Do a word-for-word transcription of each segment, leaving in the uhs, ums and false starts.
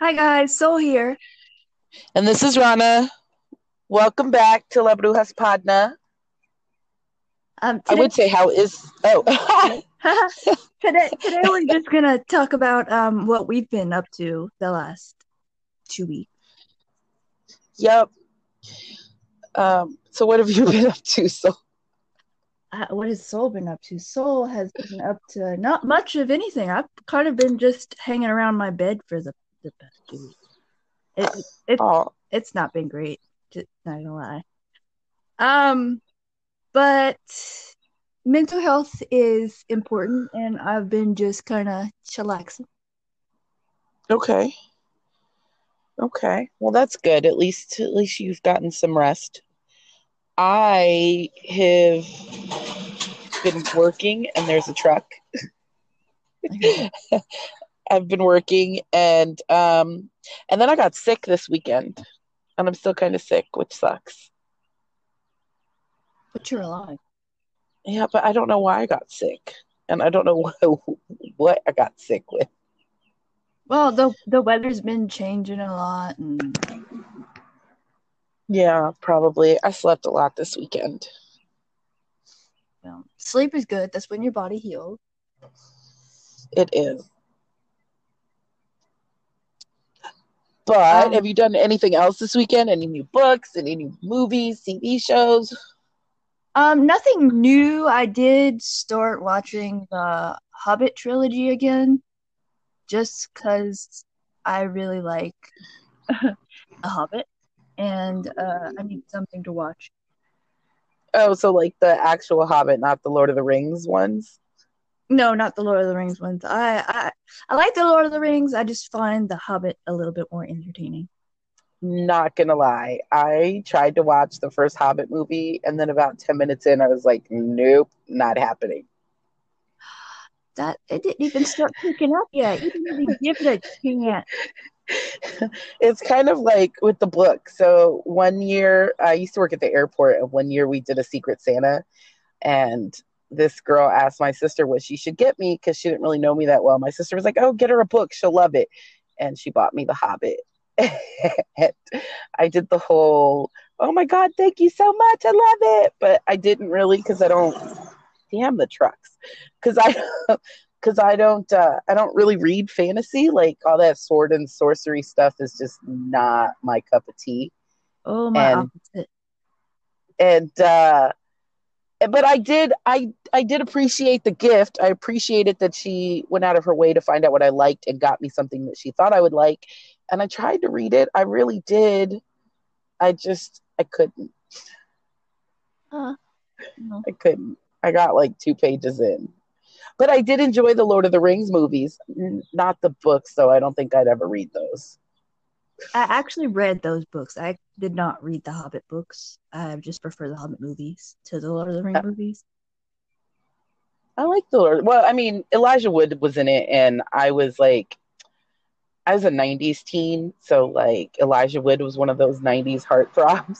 Hi guys, Soul here. And this is Rana. Welcome back to La Bruja's Padna. Um, today, I would say how is... Oh. today, today we're just going to talk about um, what we've been up to the last two weeks. Yep. Um, so what have you been up to, Soul? Uh, what has Soul been up to? Soul has been up to not much of anything. I've kind of been just hanging around my bed for the the best two weeks. It, it, oh. It's not been great, just not gonna lie. Um, but mental health is important, and I've been just kind of chillaxing. Okay. Okay. Well, that's good. At least, at least you've gotten some rest. I have been working, and there's a truck. I've been working, and um, and then I got sick this weekend, and I'm still kind of sick, which sucks. But you're alive. Yeah, but I don't know why I got sick, and I don't know what, what I got sick with. Well, the the weather's been changing a lot, and yeah, probably. I slept a lot this weekend. Well, sleep is good. That's when your body heals. It is. But um, have you done anything else this weekend? Any new books? Any new movies? T V shows? Um, nothing new. I did start watching the Hobbit trilogy again, just because I really like The Hobbit, and uh, I need something to watch. Oh, so like the actual Hobbit, not the Lord of the Rings ones? No, not the Lord of the Rings ones. I, I I like the Lord of the Rings. I just find the Hobbit a little bit more entertaining. Not gonna lie, I tried to watch the first Hobbit movie, and then about ten minutes in, I was like, "Nope, not happening." That it didn't even start picking up yet. You didn't even give it a chance. It's kind of like with the book. So one year, I used to work at the airport, and one year we did a Secret Santa, and this girl asked my sister what she should get me because she didn't really know me that well. My sister was like, oh, get her a book. She'll love it. And she bought me The Hobbit. I did the whole, oh, my God, thank you so much. I love it. But I didn't really because I don't, damn the trucks. Because I, cause I, don't, uh, I don't really read fantasy. Like all that sword and sorcery stuff is just not my cup of tea. Oh, my and, opposite. And, uh, But I did, I, I did appreciate the gift. I appreciated that she went out of her way to find out what I liked and got me something that she thought I would like. And I tried to read it. I really did. I just, I couldn't. Uh, no. I couldn't. I got like two pages in. But I did enjoy the Lord of the Rings movies. Not the books, though. I don't think I'd ever read those. I actually read those books. I did not read the Hobbit books. I just prefer the Hobbit movies to the Lord of the Rings uh, movies. I like the Lord. Well, I mean, Elijah Wood was in it, and I was like, I was a nineties teen, so like Elijah Wood was one of those nineties heartthrobs.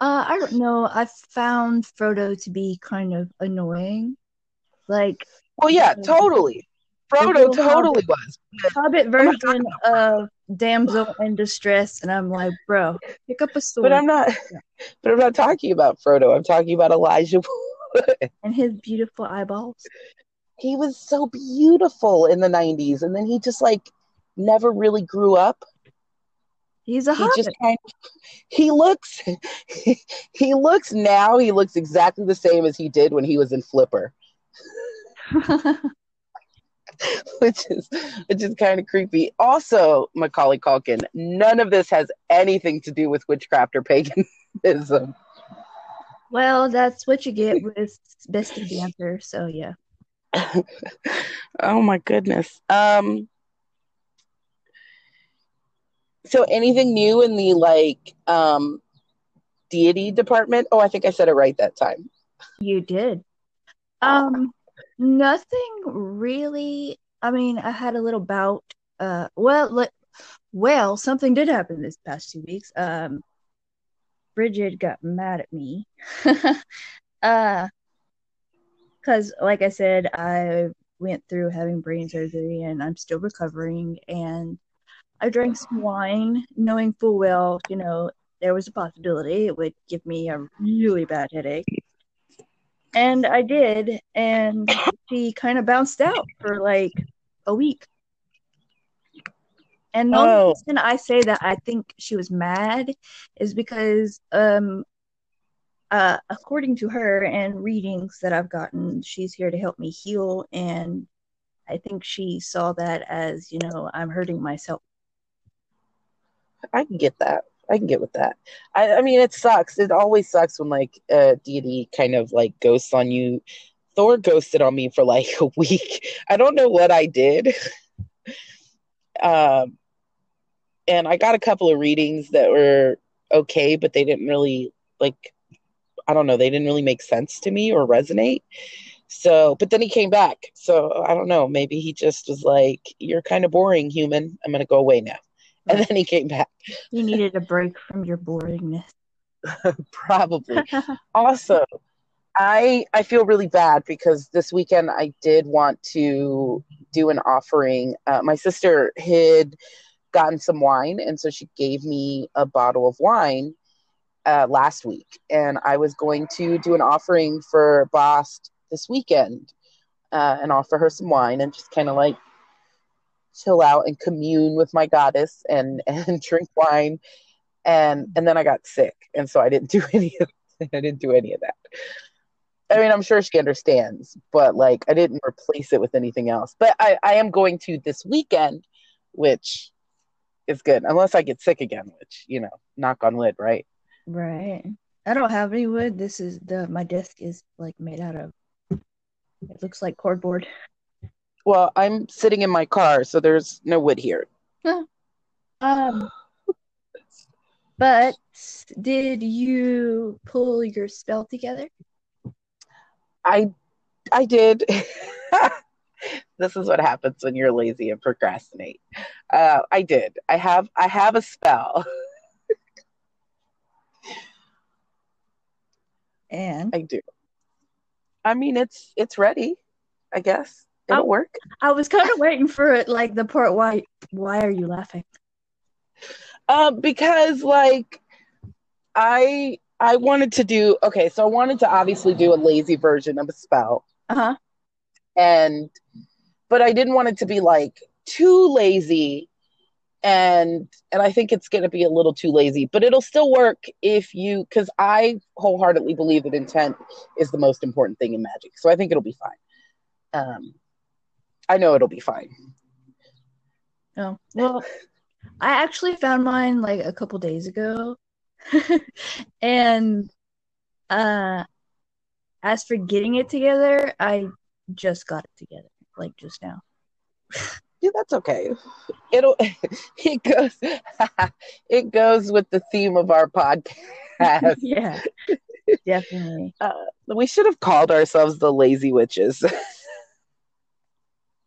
Uh, I don't know. I found Frodo to be kind of annoying. Like, well, yeah, totally. Frodo totally Hobbit, was. Hobbit version of damsel in distress, and I'm like, bro, pick up a sword. But I'm not. But I'm not talking about Frodo. I'm talking about Elijah Wood and his beautiful eyeballs. He was so beautiful in the nineties, and then he just like never really grew up. He's a he Hobbit. Just kind of, he looks. He, he looks now. He looks exactly the same as he did when he was in Flipper. Which is which is kind of creepy. Also, Macaulay Culkin, none of this has anything to do with witchcraft or paganism. Well, that's what you get with Best of the Answer, so yeah. Oh my goodness. Um so anything new in the like um deity department? Oh, I think I said it right that time. You did. Um Nothing really. I mean, I had a little bout. Uh, well, le- well, something did happen this past two weeks. Um, Bridget got mad at me. uh, because, like I said, I went through having brain surgery, and I'm still recovering. And I drank some wine, knowing full well, you know, there was a possibility it would give me a really bad headache. And I did, and she kind of bounced out for like a week. And the oh. only reason I say that I think she was mad is because, um, uh, according to her and readings that I've gotten, she's here to help me heal. And I think she saw that as, you know, I'm hurting myself. I can get that. I can get with that. I, I mean, it sucks. It always sucks when, like, a deity kind of, like, ghosts on you. Thor ghosted on me for, like, a week. I don't know what I did. um, and I got a couple of readings that were okay, but they didn't really, like, I don't know. They didn't really make sense to me or resonate. So, but then he came back. So, I don't know. Maybe he just was like, you're kind of boring, human. I'm going to go away now. And then he came back. You needed a break from your boringness. Probably. Also, I I feel really bad because this weekend I did want to do an offering. Uh, my sister had gotten some wine, and so she gave me a bottle of wine uh, last week. And I was going to do an offering for Bast this weekend uh, and offer her some wine and just kind of like chill out and commune with my goddess and, and drink wine. And, and then I got sick. And so I didn't do any of I didn't do any of that. I mean, I'm sure she understands, but like, I didn't replace it with anything else, but I, I am going to this weekend, which is good unless I get sick again, which, you know, knock on wood. Right. Right. I don't have any wood. This is the, my desk is like made out of, it looks like cardboard. Well, I'm sitting in my car, so there's no wood here. Um, but did you pull your spell together? I, I did. This is what happens when you're lazy and procrastinate. Uh, I did. I have. I have a spell. And I do. I mean, it's it's ready, I guess. It'll I, work. I was kind of waiting for it, like the part why why are you laughing? Um, because like I I wanted to do okay, so I wanted to obviously do a lazy version of a spell. Uh-huh. And but I didn't want it to be like too lazy and and I think it's gonna be a little too lazy, but it'll still work if you because I wholeheartedly believe that intent is the most important thing in magic. So I think it'll be fine. Um I know it'll be fine. Oh, well, I actually found mine like a couple days ago. And uh, as for getting it together, I just got it together, like just now. Yeah, that's okay. It'll it goes it goes with the theme of our podcast. Yeah, definitely. Uh, we should have called ourselves the Lazy Witches.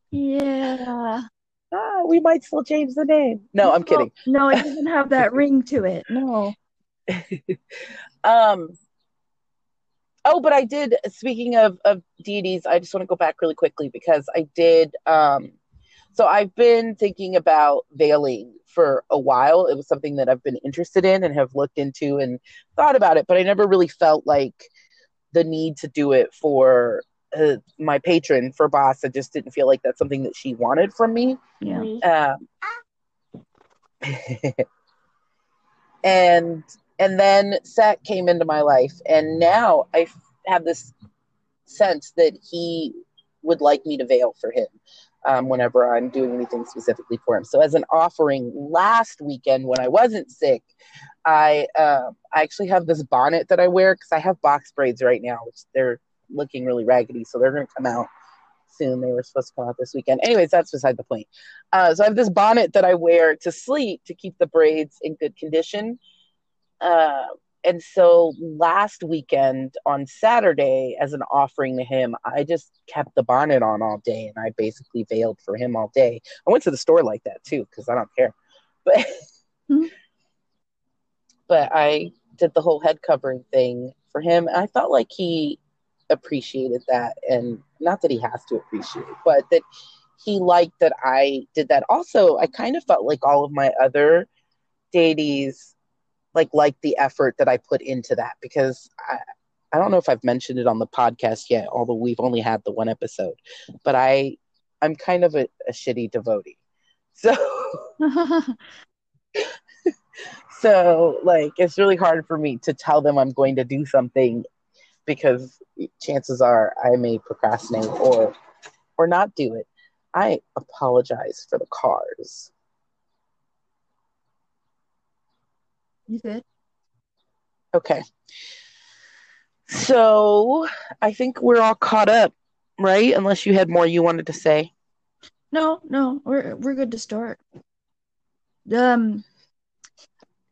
Yeah. Ah, we might still change the name. No, I'm no, kidding. No, it doesn't have that ring to it. No. um. Oh, but I did. Speaking of, of deities, I just want to go back really quickly because I did. Um, so I've been thinking about veiling for a while. It was something that I've been interested in and have looked into and thought about it, but I never really felt like the need to do it for Uh, my patron for Boss. I just didn't feel like that's something that she wanted from me. Yeah. Um, and and then Sat came into my life, and now I have this sense that he would like me to veil for him um, whenever I'm doing anything specifically for him. So as an offering last weekend when I wasn't sick, I uh, I actually have this bonnet that I wear because I have box braids right now, which they're looking really raggedy, so they're going to come out soon. They were supposed to come out this weekend. Anyways, that's beside the point. Uh, so I have this bonnet that I wear to sleep to keep the braids in good condition. Uh, and so last weekend on Saturday, as an offering to him, I just kept the bonnet on all day, and I basically veiled for him all day. I went to the store like that, too, because I don't care. But, mm-hmm. but I did the whole head covering thing for him, and I felt like he appreciated that, and not that he has to appreciate, but that he liked that I did that. Also, I kind of felt like all of my other deities like liked the effort that I put into that, because I, I don't know if I've mentioned it on the podcast yet, although we've only had the one episode, but I, I'm kind of a, a shitty devotee. So, so like, it's really hard for me to tell them I'm going to do something, because chances are I may procrastinate or, or not do it. I apologize for the cars. You good? Okay. So I think we're all caught up, right? Unless you had more you wanted to say. No, no, we're we're good to start. Um,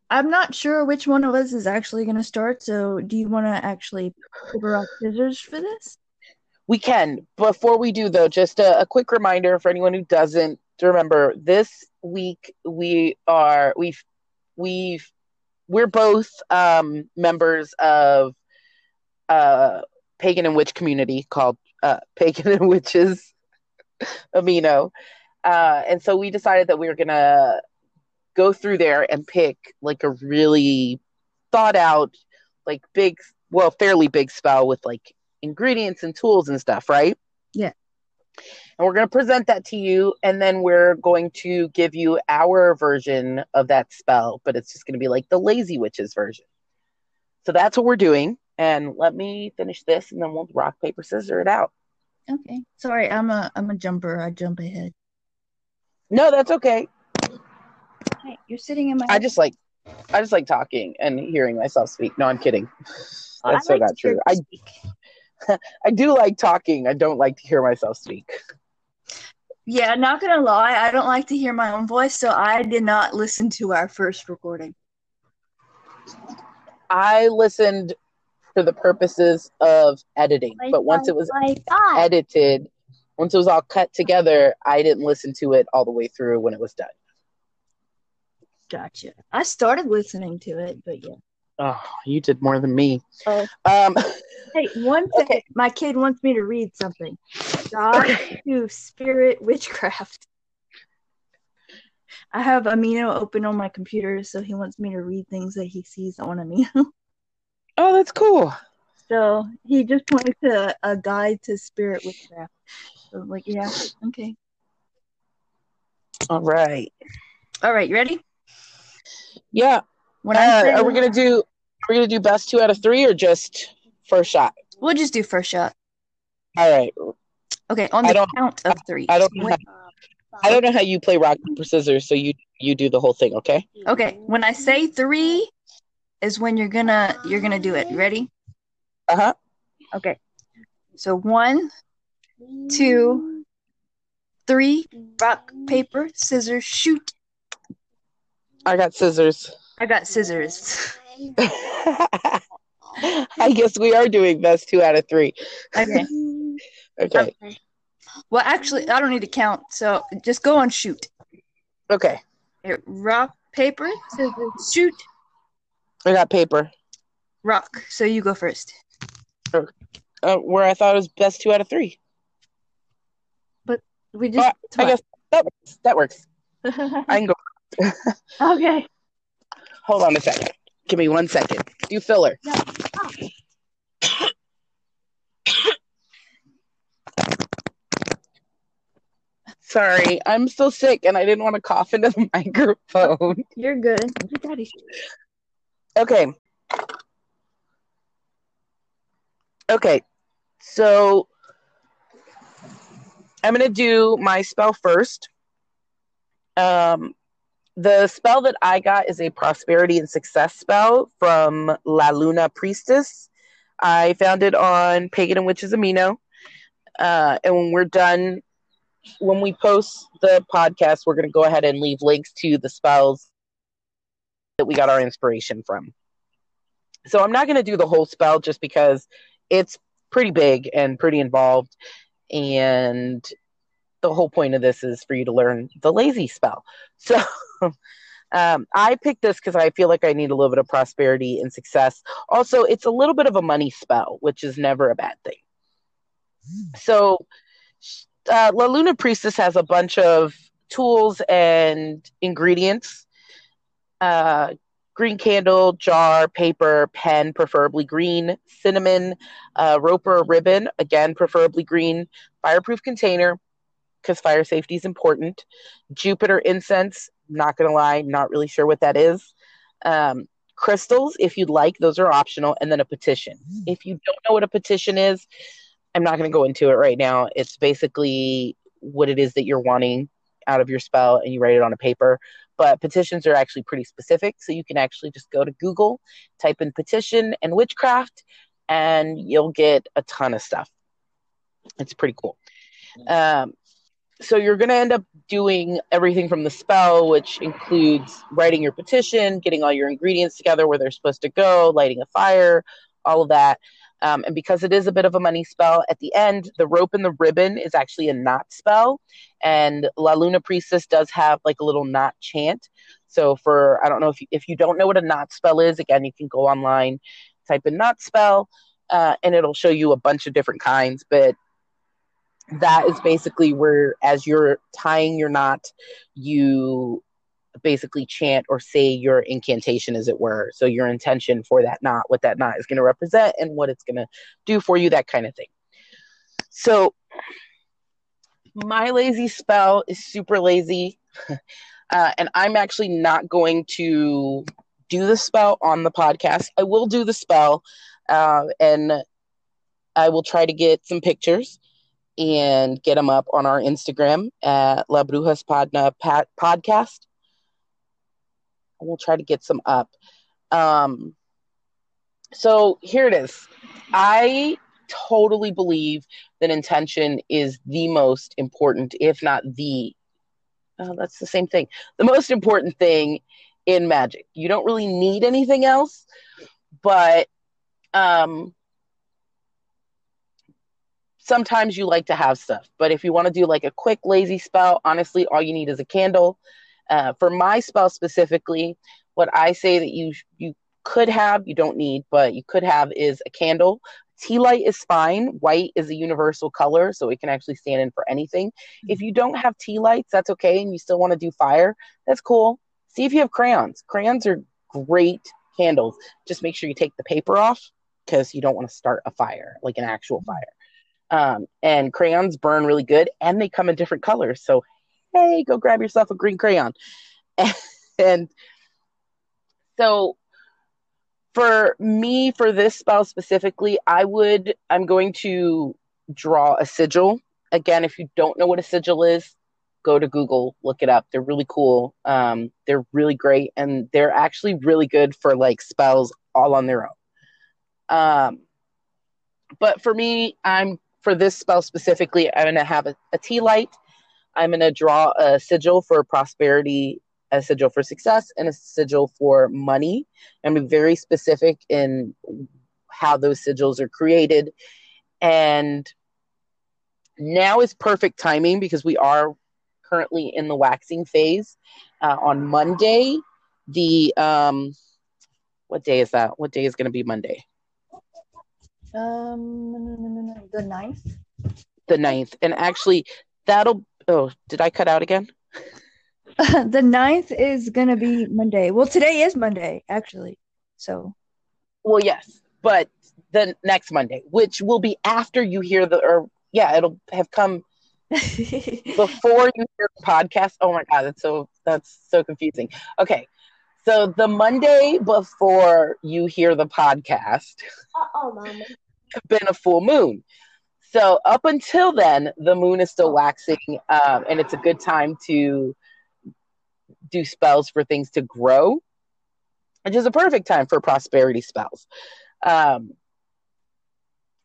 I'm not sure which one of us is actually going to start. So, do you want to actually paper, rock, scissors for this? We can. Before we do, though, just a, a quick reminder for anyone who doesn't remember: this week we are we've we've we're both um, members of. Uh, pagan and witch community called uh, Pagan and Witches Amino. Uh, and so we decided that we were going to go through there and pick like a really thought out, like big, well, fairly big spell with like ingredients and tools and stuff, right? Yeah. And we're going to present that to you, and then we're going to give you our version of that spell, but it's just going to be like the lazy witches version. So that's what we're doing. And let me finish this, and then we'll rock, paper, scissor it out. Okay. Sorry, I'm a I'm a jumper. I jump ahead. No, that's okay. Hey, you're sitting in my. I just like, I just like talking and hearing myself speak. No, I'm kidding. That's I so like not true. I, I do like talking. I don't like to hear myself speak. Yeah, not gonna lie. I don't like to hear my own voice, so I did not listen to our first recording. I listened. For the purposes of editing. Like, but once like, it was like edited, once it was all cut together, I didn't listen to it all the way through when it was done. Gotcha. I started listening to it, but yeah. Oh, you did more than me. Oh. Um, hey, one thing. Okay. My kid wants me to read something. God to Spirit Witchcraft. I have Amino open on my computer, so he wants me to read things that he sees on Amino. Oh, that's cool. So he just pointed to a guide to spirit witchcraft. So I'm like, yeah, okay. All right. All right, you ready? Yeah. When uh, I say, are we gonna do we're gonna do best two out of three or just first shot? We'll just do first shot. All right. Okay, on the count of three. I don't know how, I don't know how you play rock, paper, scissors, so you you do the whole thing, okay? Okay. When I say three is when you're gonna you're gonna do it. Ready? Uh-huh. Okay. So one, two, three, rock, paper, scissors, shoot. I got scissors. I got scissors. I guess we are doing best two out of three. Okay. okay. Okay. Well, actually, I don't need to count, so just go on shoot. Okay. Here, rock, paper, scissors, shoot. I got paper. Rock. So you go first. Uh, where I thought it was best two out of three. But we just... Uh, I guess that works. That works. I can go. Okay. Hold on a second. Give me one second. Do filler. No. Oh. Sorry. I'm still sick and I didn't want to cough into the microphone. You're good. You're daddy. Okay. Okay. So I'm going to do my spell first. Um, the spell that I got is a prosperity and success spell from La Luna Priestess. I found it on Pagan and Witches Amino. Uh, and when we're done, when we post the podcast, we're going to go ahead and leave links to the spells that we got our inspiration from. So I'm not going to do the whole spell just because it's pretty big and pretty involved. And the whole point of this is for you to learn the lazy spell. So um, I picked this because I feel like I need a little bit of prosperity and success. Also, it's a little bit of a money spell, which is never a bad thing. Mm. So uh, La Luna Priestess has a bunch of tools and ingredients. Uh, green candle, jar, paper, pen, preferably green, cinnamon, uh, rope or ribbon, again, preferably green, fireproof container, because fire safety is important, Jupiter incense, not going to lie, not really sure what that is, um, crystals, if you'd like, those are optional, and then a petition. If you don't know what a petition is, I'm not going to go into it right now. It's basically what it is that you're wanting out of your spell, and you write it on a paper. But petitions are actually pretty specific, so you can actually just go to Google, type in petition and witchcraft, and you'll get a ton of stuff. It's pretty cool. Um, so you're going to end up doing everything from the spell, which includes writing your petition, getting all your ingredients together where they're supposed to go, lighting a fire, all of that. Um, and because it is a bit of a money spell, at the end, the rope and the ribbon is actually a knot spell. And La Luna Priestess does have like a little knot chant. So for, I don't know if you, if you don't know what a knot spell is, again, you can go online, type in knot spell, uh, and it'll show you a bunch of different kinds. But that is basically where, as you're tying your knot, you basically chant or say your incantation, as it were. So your intention for that knot, what that knot is going to represent and what it's going to do for you, that kind of thing. So my lazy spell is super lazy. Uh, and I'm actually not going to do the spell on the podcast. I will do the spell uh, and I will try to get some pictures and get them up on our Instagram at La Bruja's Padna Pat- podcast. We'll try to get some up. Um, so here it is. I totally believe that intention is the most important, if not the, oh, that's the same thing. The most important thing in magic. You don't really need anything else, but um, sometimes you like to have stuff. But if you want to do like a quick lazy spell, honestly, all you need is a candle. Uh, for my spell specifically, what I say that you you could have, you don't need, but you could have is a candle. Tea light is fine. White is a universal color, so it can actually stand in for anything. Mm-hmm. If you don't have tea lights, that's okay, and you still want to do fire, that's cool. See if you have crayons. Crayons are great candles. Just make sure you take the paper off because you don't want to start a fire, like an actual fire. Um, and crayons burn really good, and they come in different colors, so hey, go grab yourself a green crayon. And, and so for me, for this spell specifically, I would, I'm going to draw a sigil. Again, if you don't know what a sigil is, go to Google, look it up. They're really cool. Um, they're really great. And they're actually really good for like spells all on their own. Um, but for me, I'm, for this spell specifically, I'm going to have a, a tea light. I'm going to draw a sigil for prosperity, a sigil for success, and a sigil for money. I'm going to be very specific in how those sigils are created. And now is perfect timing because we are currently in the waxing phase. Uh, on Monday, the, um, what day is that? What day is going to be Monday? Um, the ninth. The ninth. And actually, that'll... Oh, did I cut out again? The ninth is going to be Monday. Well, today is Monday, actually. So, well, yes, but the next Monday, which will be after you hear the, or yeah, it'll have come before you hear the podcast. Oh my God, that's so, that's so confusing. Okay. So the Monday before you hear the podcast, uh-oh, Mama, been a full moon. So up until then, the moon is still waxing, um, and it's a good time to do spells for things to grow, which is a perfect time for prosperity spells. Um,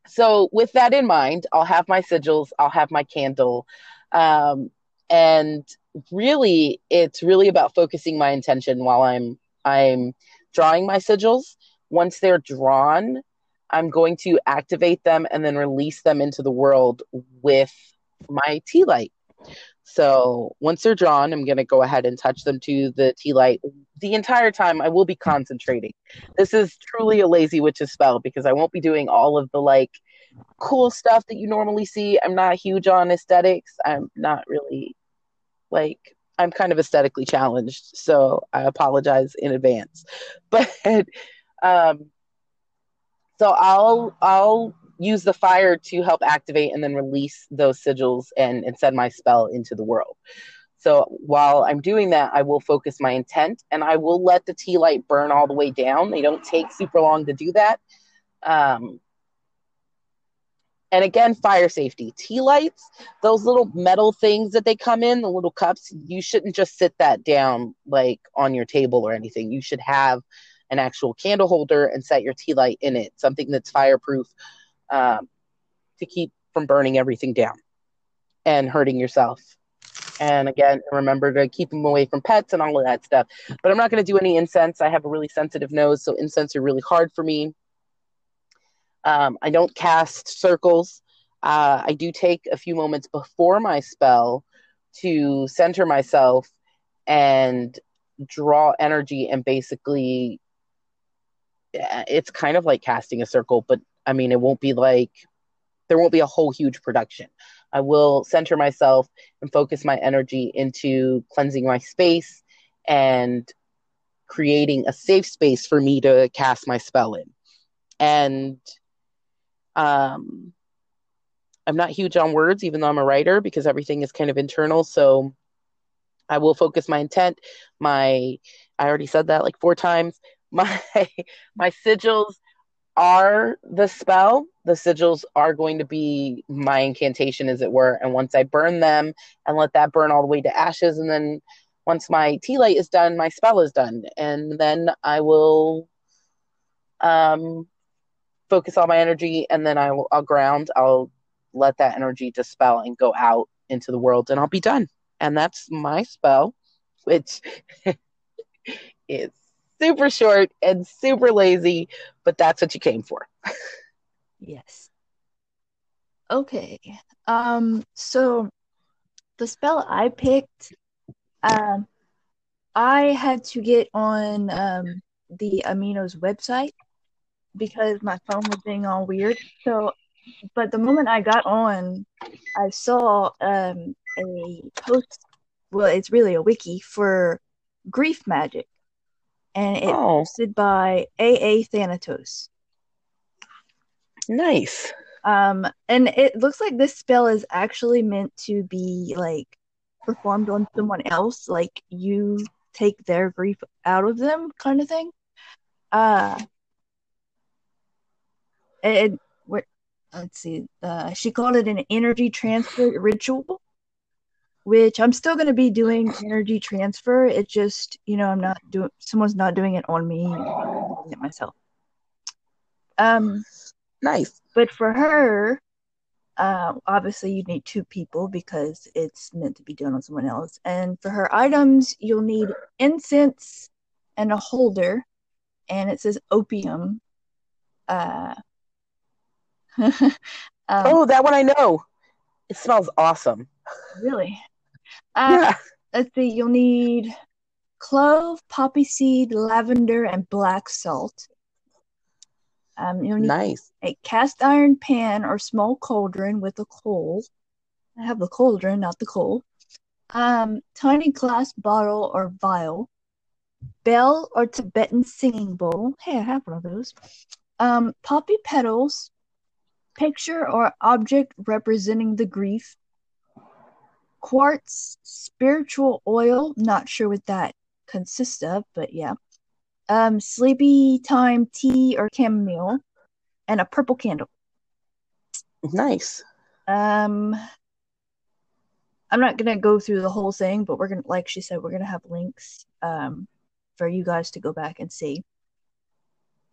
so with that in mind, I'll have my sigils, I'll have my candle, um, and really, it's really about focusing my intention while I'm I'm drawing my sigils. Once they're drawn, I'm going to activate them and then release them into the world with my tea light. So once they're drawn, I'm going to go ahead and touch them to the tea light. The entire time I will be concentrating. This is truly a lazy witch's spell because I won't be doing all of the like cool stuff that you normally see. I'm not huge on aesthetics. I'm not really like, I'm kind of aesthetically challenged. So I apologize in advance, but um, so I'll, I'll, use the fire to help activate and then release those sigils and, and send my spell into the world. So while I'm doing that, I will focus my intent and I will let the tea light burn all the way down. They don't take super long to do that. Um, and again, fire safety. Tea lights, those little metal things that they come in, the little cups, you shouldn't just sit that down like on your table or anything. You should have an actual candle holder and set your tea light in it, something that's fireproof, Um, to keep from burning everything down and hurting yourself. And again, remember to keep them away from pets and all of that stuff. But I'm not going to do any incense. I have a really sensitive nose, so incense are really hard for me. Um, I don't cast circles. Uh, I do take a few moments before my spell to center myself and draw energy and basically it's kind of like casting a circle, but I mean, it won't be like, there won't be a whole huge production. I will center myself and focus my energy into cleansing my space and creating a safe space for me to cast my spell in. And um, I'm not huge on words, even though I'm a writer, because everything is kind of internal. So I will focus my intent, my, I already said that like four times, my my sigils, are the spell, the sigils are going to be my incantation, as it were. And once I burn them and let that burn all the way to ashes, and then once my tea light is done, my spell is done. And then I will um, focus all my energy, and then I will, I'll ground. I'll let that energy dispel and go out into the world, and I'll be done. And that's my spell, which is super short and super lazy, but that's what you came for. Yes. Okay. Um, so the spell I picked, um, I had to get on um, the Amino's website because my phone was being all weird. So, but the moment I got on, I saw um, a post. Well, it's really a wiki for grief magic. And it's hosted oh. by A A Thanatos. Nice. Um, and it looks like this spell is actually meant to be like performed on someone else, like you take their grief out of them, kind of thing. Uh, it, it let's see. Uh, she called it an energy transfer ritual, which I'm still going to be doing energy transfer. It just, you know, I'm not doing, someone's not doing it on me. I'm doing it myself. Um, nice. But for her, uh, obviously you need two people because it's meant to be done on someone else. And for her items, you'll need incense and a holder. And it says opium. Uh, um, oh, that one I know. It smells awesome. Really? Uh, yeah. Let's see. You'll need clove, poppy seed, lavender, and black salt. Um, you'll need nice. a cast iron pan or small cauldron with a coal. I have the cauldron, not the coal. Um, tiny glass bottle or vial, bell or Tibetan singing bowl. Hey, I have one of those. Um, poppy petals, picture or object representing the grief. Quartz, spiritual oil, not sure what that consists of, but yeah. Um, sleepy time tea or chamomile, and a purple candle. Nice. Um, I'm not gonna go through the whole thing, but we're gonna, like she said, we're gonna have links um for you guys to go back and see.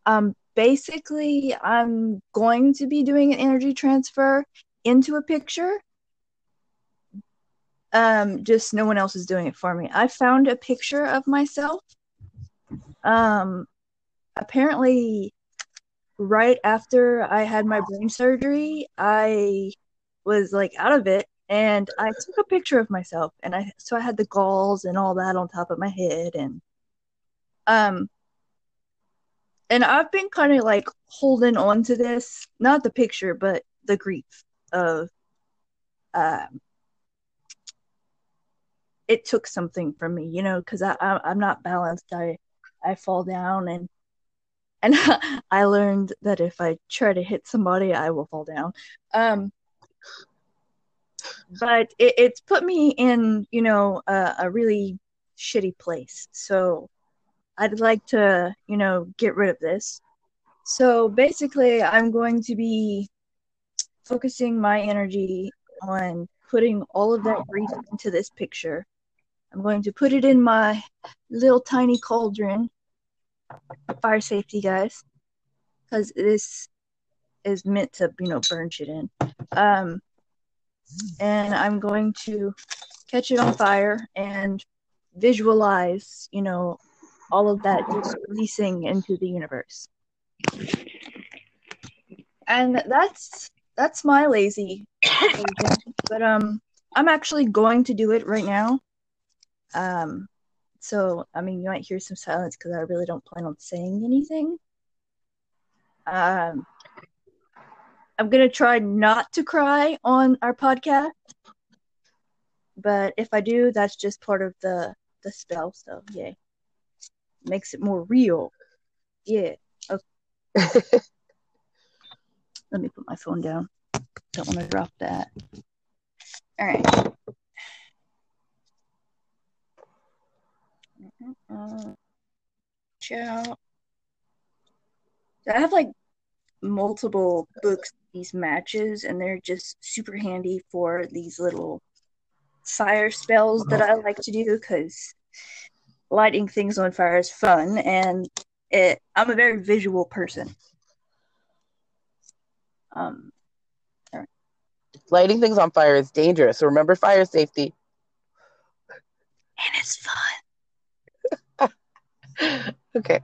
Um, basically, I'm going to be doing an energy transfer into a picture. Um, just no one else is doing it for me. I found a picture of myself. Um, apparently, right after I had my brain surgery, I was like out of it And I took a picture of myself, and I so I had the galls and all that on top of my head, and um, and I've been kind of like holding on to this, not the picture, but the grief of, um, it took something from me, you know, because I, I I'm not balanced. I I fall down, and and I learned that if I try to hit somebody, I will fall down. Um. But it, it's put me in, you know, uh, a really shitty place. So I'd like to, you know, get rid of this. So basically, I'm going to be focusing my energy on putting all of that grief into this picture. I'm going to put it in my little tiny cauldron. Fire safety, guys. Because this is meant to, you know, burn shit in. Um... And I'm going to catch it on fire and visualize, you know, all of that just releasing into the universe. And that's that's my lazy. But um, I'm actually going to do it right now. Um, so I mean, you might hear some silence because I really don't plan on saying anything. Um. I'm going to try not to cry on our podcast, but if I do, that's just part of the, the spell, so yay. Makes it more real. Yeah. Okay. Let me put my phone down. Don't want to drop that. All right. Ciao. I have, like, multiple books, these matches, and they're just super handy for these little fire spells that I like to do because lighting things on fire is fun, and it, I'm a very visual person. Um, all right. Lighting things on fire is dangerous, so remember fire safety. And it's fun. Okay.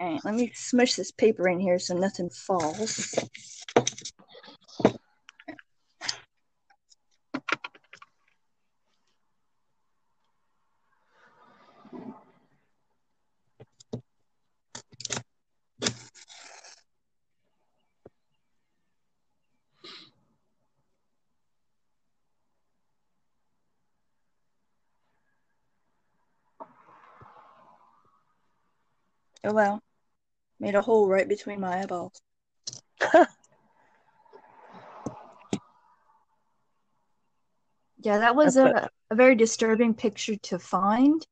All right, let me smush this paper in here so nothing falls. Oh, wow. Made a hole right between my eyeballs. Yeah, that was a, a very disturbing picture to find.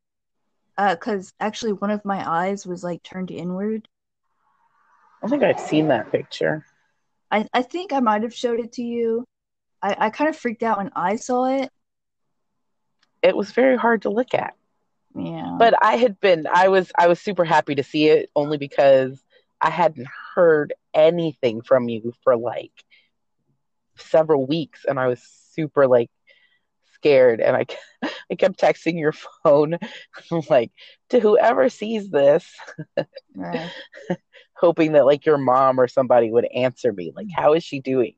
Because uh, actually one of my eyes was like turned inward. I think I've seen that picture. I, I think I might have showed it to you. I, I kind of freaked out when I saw it. It was very hard to look at. Yeah. But I had been, I was, I was super happy to see it only because I hadn't heard anything from you for like several weeks, and I was super like scared, and I, I kept texting your phone like to whoever sees this, right. Hoping that like your mom or somebody would answer me. Like, how is she doing?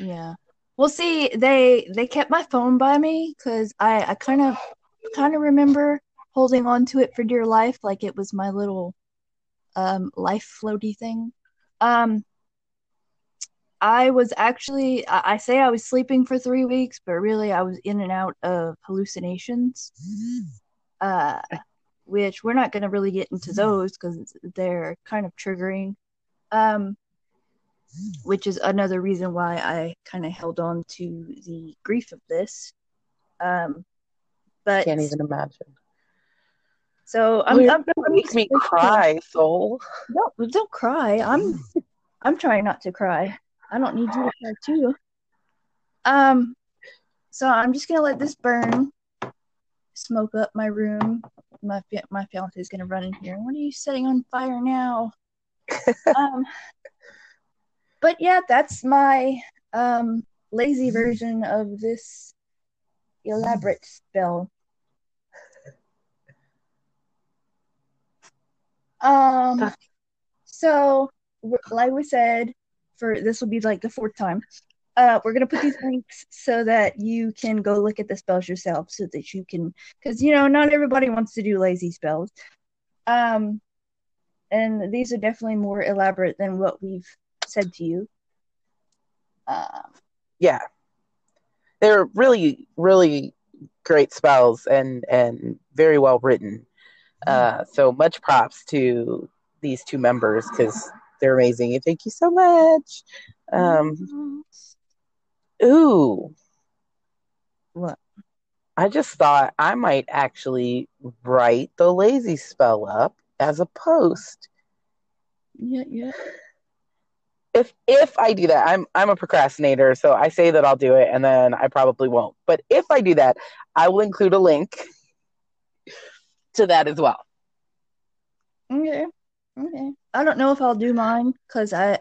Yeah. Well, see, they they kept my phone by me because I I kind of kind of remember holding on to it for dear life, like it was my little um, life floaty thing. Um, I was actually, I, I say I was sleeping for three weeks, but really I was in and out of hallucinations, uh, which we're not going to really get into those because they're kind of triggering, um, which is another reason why I kind of held on to the grief of this. Um, But, can't even imagine. So I'm. Well, I'm gonna make me cry, soul. No, don't cry. I'm. I'm trying not to cry. I don't need you to cry too. Um. So I'm just gonna let this burn, smoke up my room. My my fiance is gonna run in here. What are you setting on fire now? um. But yeah, that's my um lazy version of this elaborate spell. Um, so like we said, for this will be like the fourth time. Uh, we're going to put these links so that you can go look at the spells yourself, so that you can, because, you know, not everybody wants to do lazy spells. Um, and these are definitely more elaborate than what we've said to you. Um, yeah. They're really, really great spells and, and very well written. Uh, so much props to these two members, because they're amazing. And thank you so much. Um, ooh. What? I just thought I might actually write the lazy spell up as a post. Yeah, yeah. If if I do that, I'm I'm a procrastinator, so I say that I'll do it, and then I probably won't. But if I do that, I will include a link to that as well. Okay. Okay. I don't know if I'll do mine, because I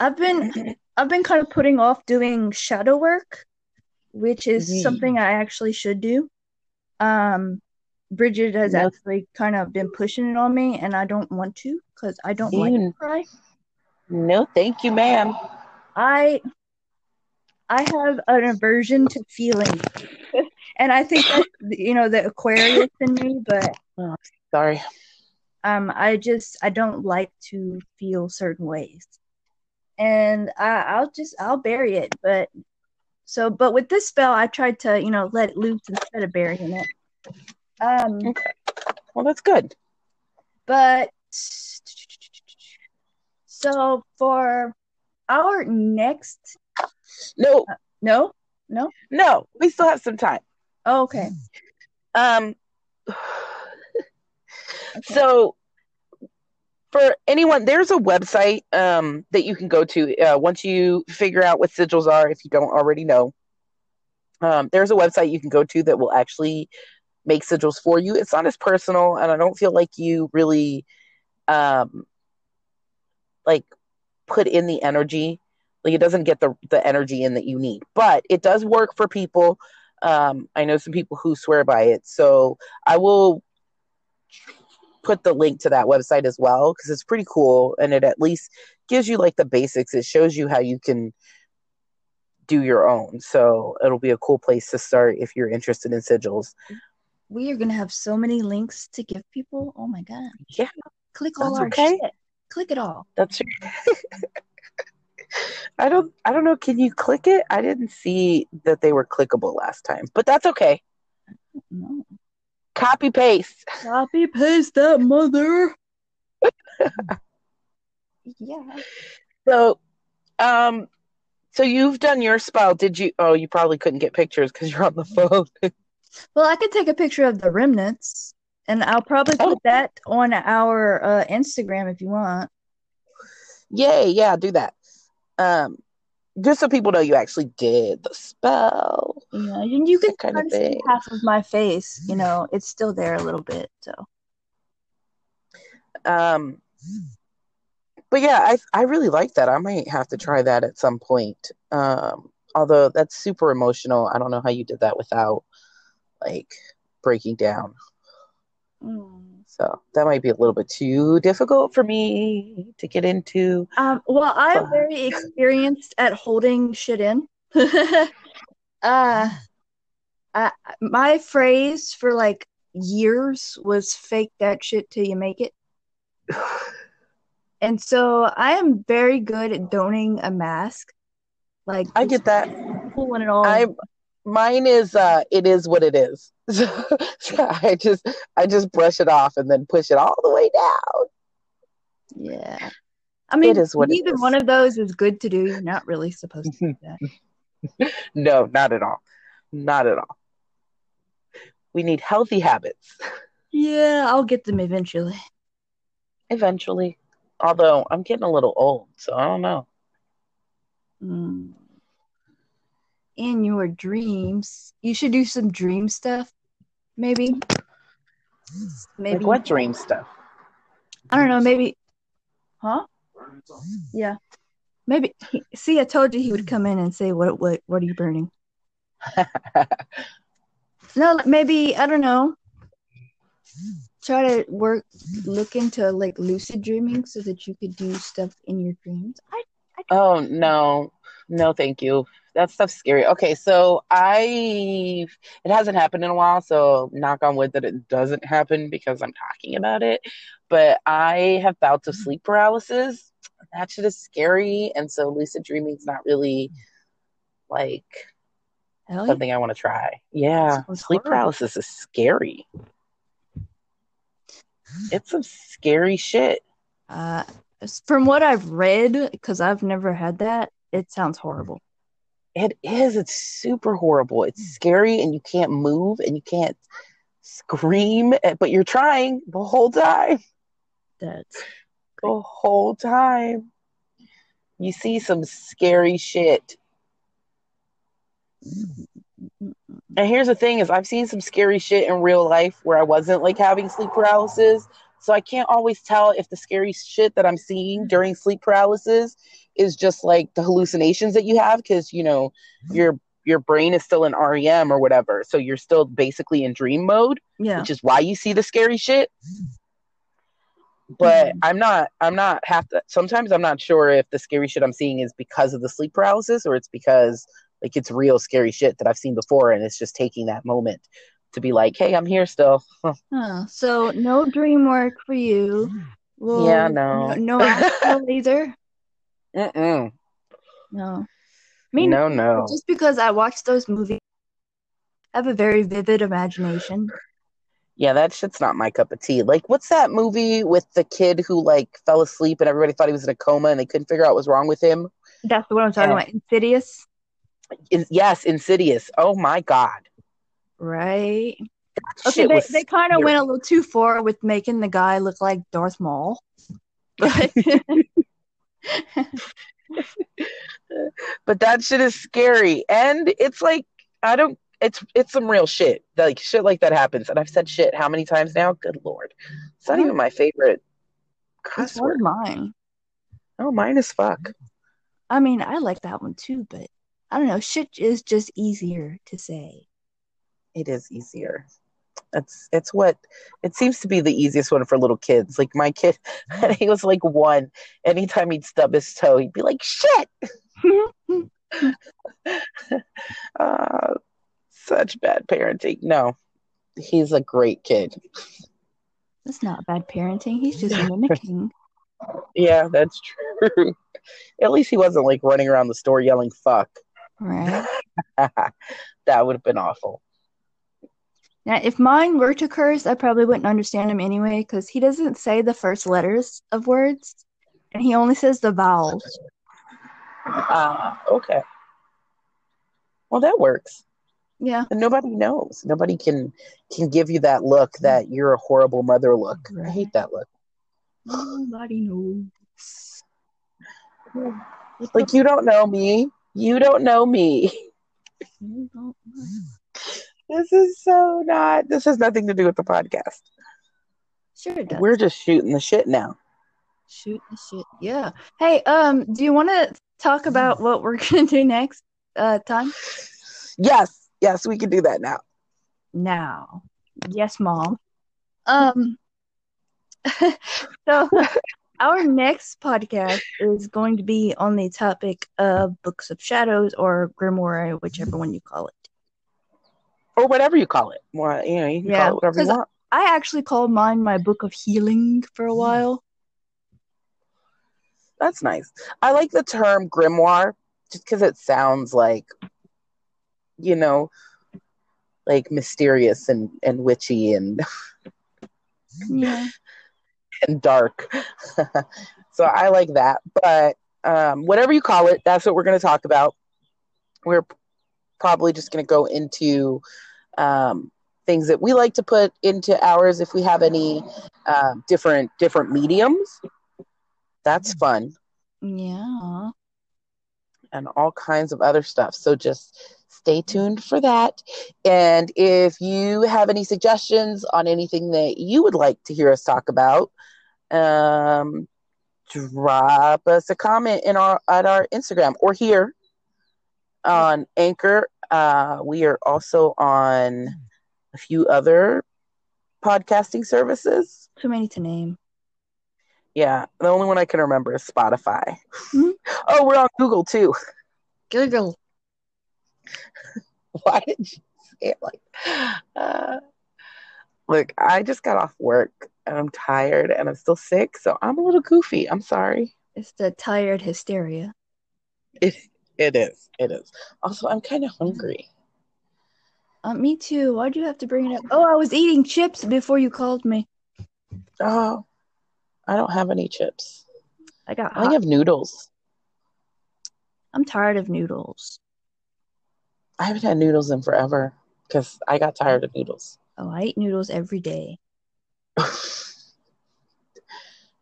I've been I've been kind of putting off doing shadow work, which is mm-hmm. something I actually should do. Um, Bridget has yep. actually kind of been pushing it on me, and I don't want to, because I don't mm. like to cry. No, thank you, ma'am. I I have an aversion to feeling. And I think that's, you know, the Aquarius in me, but oh, sorry. Um, I just I don't like to feel certain ways. And I, I'll just I'll bury it, but so but with this spell I tried to, you know, let it loose instead of burying it. Um okay. Well, that's good. But so for our next, no, uh, no, no, no, we still have some time. Oh, okay. Um. okay. So for anyone, there's a website um that you can go to uh, once you figure out what sigils are, if you don't already know. Um, there's a website you can go to that will actually make sigils for you. It's not as personal, and I don't feel like you really um. like put in the energy, like it doesn't get the, the energy in that you need, but it does work for people. Um, I know some people who swear by it, so I will put the link to that website as well, because it's pretty cool, and it at least gives you like the basics. It shows you how you can do your own, so it'll be a cool place to start if you're interested in sigils. We are going to have so many links to give people. Oh my god! Yeah, click all our okay. shit. Click it all. That's true. I don't I don't know. Can you click it? I didn't see that they were clickable last time, but that's okay. No. Copy paste. Copy paste that mother. yeah. So um so you've done your spell. Did you oh you probably couldn't get pictures because you're on the phone. Well, I could take a picture of the remnants. And I'll probably put oh. that on our uh, Instagram if you want. Yay, yeah, do that. Um, just so people know you actually did the spell. Yeah, and you can kind of see half of my face. You know, it's still there a little bit. So, um, but yeah, I I really like that. I might have to try that at some point. Um, although that's super emotional. I don't know how you did that without like breaking down. So that might be a little bit too difficult for me to get into. Um, well, I'm but... very experienced at holding shit in. uh, I, my phrase for like years was "fake that shit till you make it," and so I am very good at donning a mask. Like I get that, pulling it all. I'm... Mine is uh, it is what it is. So, so I just I just brush it off and then push it all the way down. Yeah, I mean, it is what neither it is. One of those is good to do. You're not really supposed to do that. No, not at all. Not at all. We need healthy habits. Yeah, I'll get them eventually. Eventually, although I'm getting a little old, so I don't know. Mm. In your dreams, you should do some dream stuff, maybe. Maybe like what dream stuff? I don't know. Maybe, huh? Yeah, maybe. See, I told you he would come in and say, "What? What? What are you burning?" No, maybe I don't know. Try to work, look into like lucid dreaming, so that you could do stuff in your dreams. I. I oh no. No, thank you. That stuff's scary. Okay, so I, it hasn't happened in a while, so knock on wood that it doesn't happen because I'm talking about it. But I have bouts of sleep paralysis. That shit is scary. And so lucid dreaming's not really like Hell something yeah. I want to try. Yeah. Sleep horrible. Paralysis is scary. It's some scary shit. Uh, from what I've read, because I've never had that, it sounds horrible. It is. It's super horrible. It's scary, and you can't move, and you can't scream, but you're trying the whole time. That's great. The whole time. You see some scary shit. And here's the thing is I've seen some scary shit in real life where I wasn't like having sleep paralysis. So I can't always tell if the scary shit that I'm seeing during sleep paralysis is just like the hallucinations that you have because, you know, your your brain is still in R E M or whatever. So you're still basically in dream mode, yeah. Which is why you see the scary shit. But mm-hmm. I'm not I'm not half the, sometimes I'm not sure if the scary shit I'm seeing is because of the sleep paralysis or it's because like it's real scary shit that I've seen before. And it's just taking that moment to be like, hey, I'm here still. Huh. So no dream work for you. Well, yeah, no. No, no astral either. Mm-mm. No. I mean, no, no. Just because I watch those movies, I have a very vivid imagination. Yeah, that shit's not my cup of tea. Like, what's that movie with the kid who, like, fell asleep and everybody thought he was in a coma and they couldn't figure out what was wrong with him? That's the one I'm talking and, about. Insidious? In, yes, Insidious. Oh, my God. Right. Okay, they, they kind of went a little too far with making the guy look like Darth Maul. But, but that shit is scary. And it's like, I don't, it's it's some real shit. Like, shit like that happens. And I've said shit how many times now? Good Lord. It's not even my favorite cuss word. Mine. Oh, mine is fuck. I mean, I like that one too, but I don't know. Shit is just easier to say. It is easier. It's it's what it seems to be the easiest one for little kids. Like my kid, he was like one. Anytime he'd stub his toe, he'd be like, "Shit!" uh, such bad parenting. No, he's a great kid. That's not bad parenting. He's just mimicking. Yeah, that's true. At least he wasn't like running around the store yelling "fuck." Right. That would have been awful. Now, if mine were to curse, I probably wouldn't understand him anyway because he doesn't say the first letters of words, and he only says the vowels. Ah, uh, okay. Well, that works. Yeah. And nobody knows. Nobody can can give you that look, that you're a horrible mother look. Right. I hate that look. Nobody knows. Like, you don't know me. You don't know me. You don't know me. This is so not... This has nothing to do with the podcast. Sure it does. We're just shooting the shit now. Shoot the shit, yeah. Hey, um, do you want to talk about what we're going to do next uh, time? Yes. Yes, we can do that now. Now. Yes, Mom. Um. So, our next podcast is going to be on the topic of Books of Shadows or Grimoire, whichever one you call it. Or whatever you call it. Well, you know, you can yeah, call it whatever you want. I actually called mine my book of healing for a while. That's nice. I like the term grimoire just because it sounds like, you know, like mysterious and, and witchy and, yeah. and dark. So I like that. But um, whatever you call it, that's what we're going to talk about. We're probably just going to go into um, things that we like to put into ours if we have any uh, different different mediums. That's fun. Yeah. And all kinds of other stuff. So just stay tuned for that. And if you have any suggestions on anything that you would like to hear us talk about, um, drop us a comment in our at our Instagram or here. On Anchor, uh, we are also on a few other podcasting services. Too many to name. Yeah, the only one I can remember is Spotify. Mm-hmm. Oh, we're on Google too. Google. Why did you say it like uh, look, I just got off work and I'm tired and I'm still sick, so I'm a little goofy. I'm sorry. It's the tired hysteria. It it is. It is. Also, I'm kind of hungry. Uh, me too. Why'd you have to bring it up? Oh, I was eating chips before you called me. Oh, I don't have any chips. I got. I have noodles. I'm tired of noodles. I haven't had noodles in forever because I got tired of noodles. Oh, I eat noodles every day.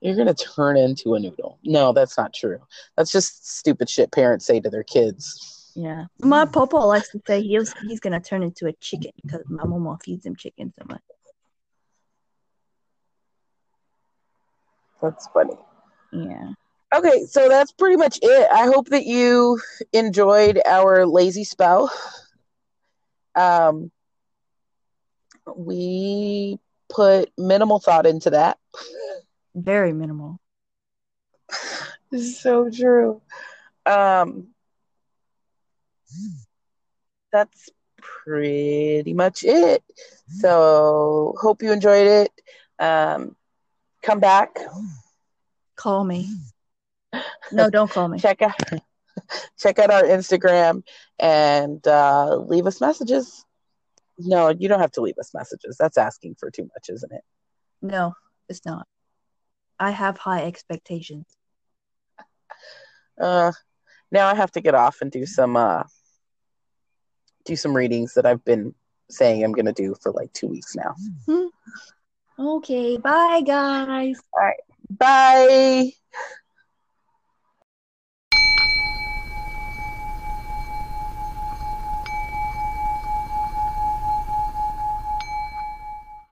You're going to turn into a noodle. No, that's not true. That's just stupid shit parents say to their kids. Yeah. My papa likes to say he's, he's going to turn into a chicken because my mama feeds him chicken so much. That's funny. Yeah. Okay, so that's pretty much it. I hope that you enjoyed our lazy spell. Um, we put minimal thought into that. Very minimal. This is so true. Um, that's pretty much it. So hope you enjoyed it. Um, come back. Call me. No, don't call me. Check out, check out our Instagram and uh, leave us messages. No, you don't have to leave us messages. That's asking for too much, isn't it? No, it's not. I have high expectations. Uh, now I have to get off and do some uh, do some readings that I've been saying I'm going to do for like two weeks now. Mm-hmm. Okay, bye guys. All right, bye.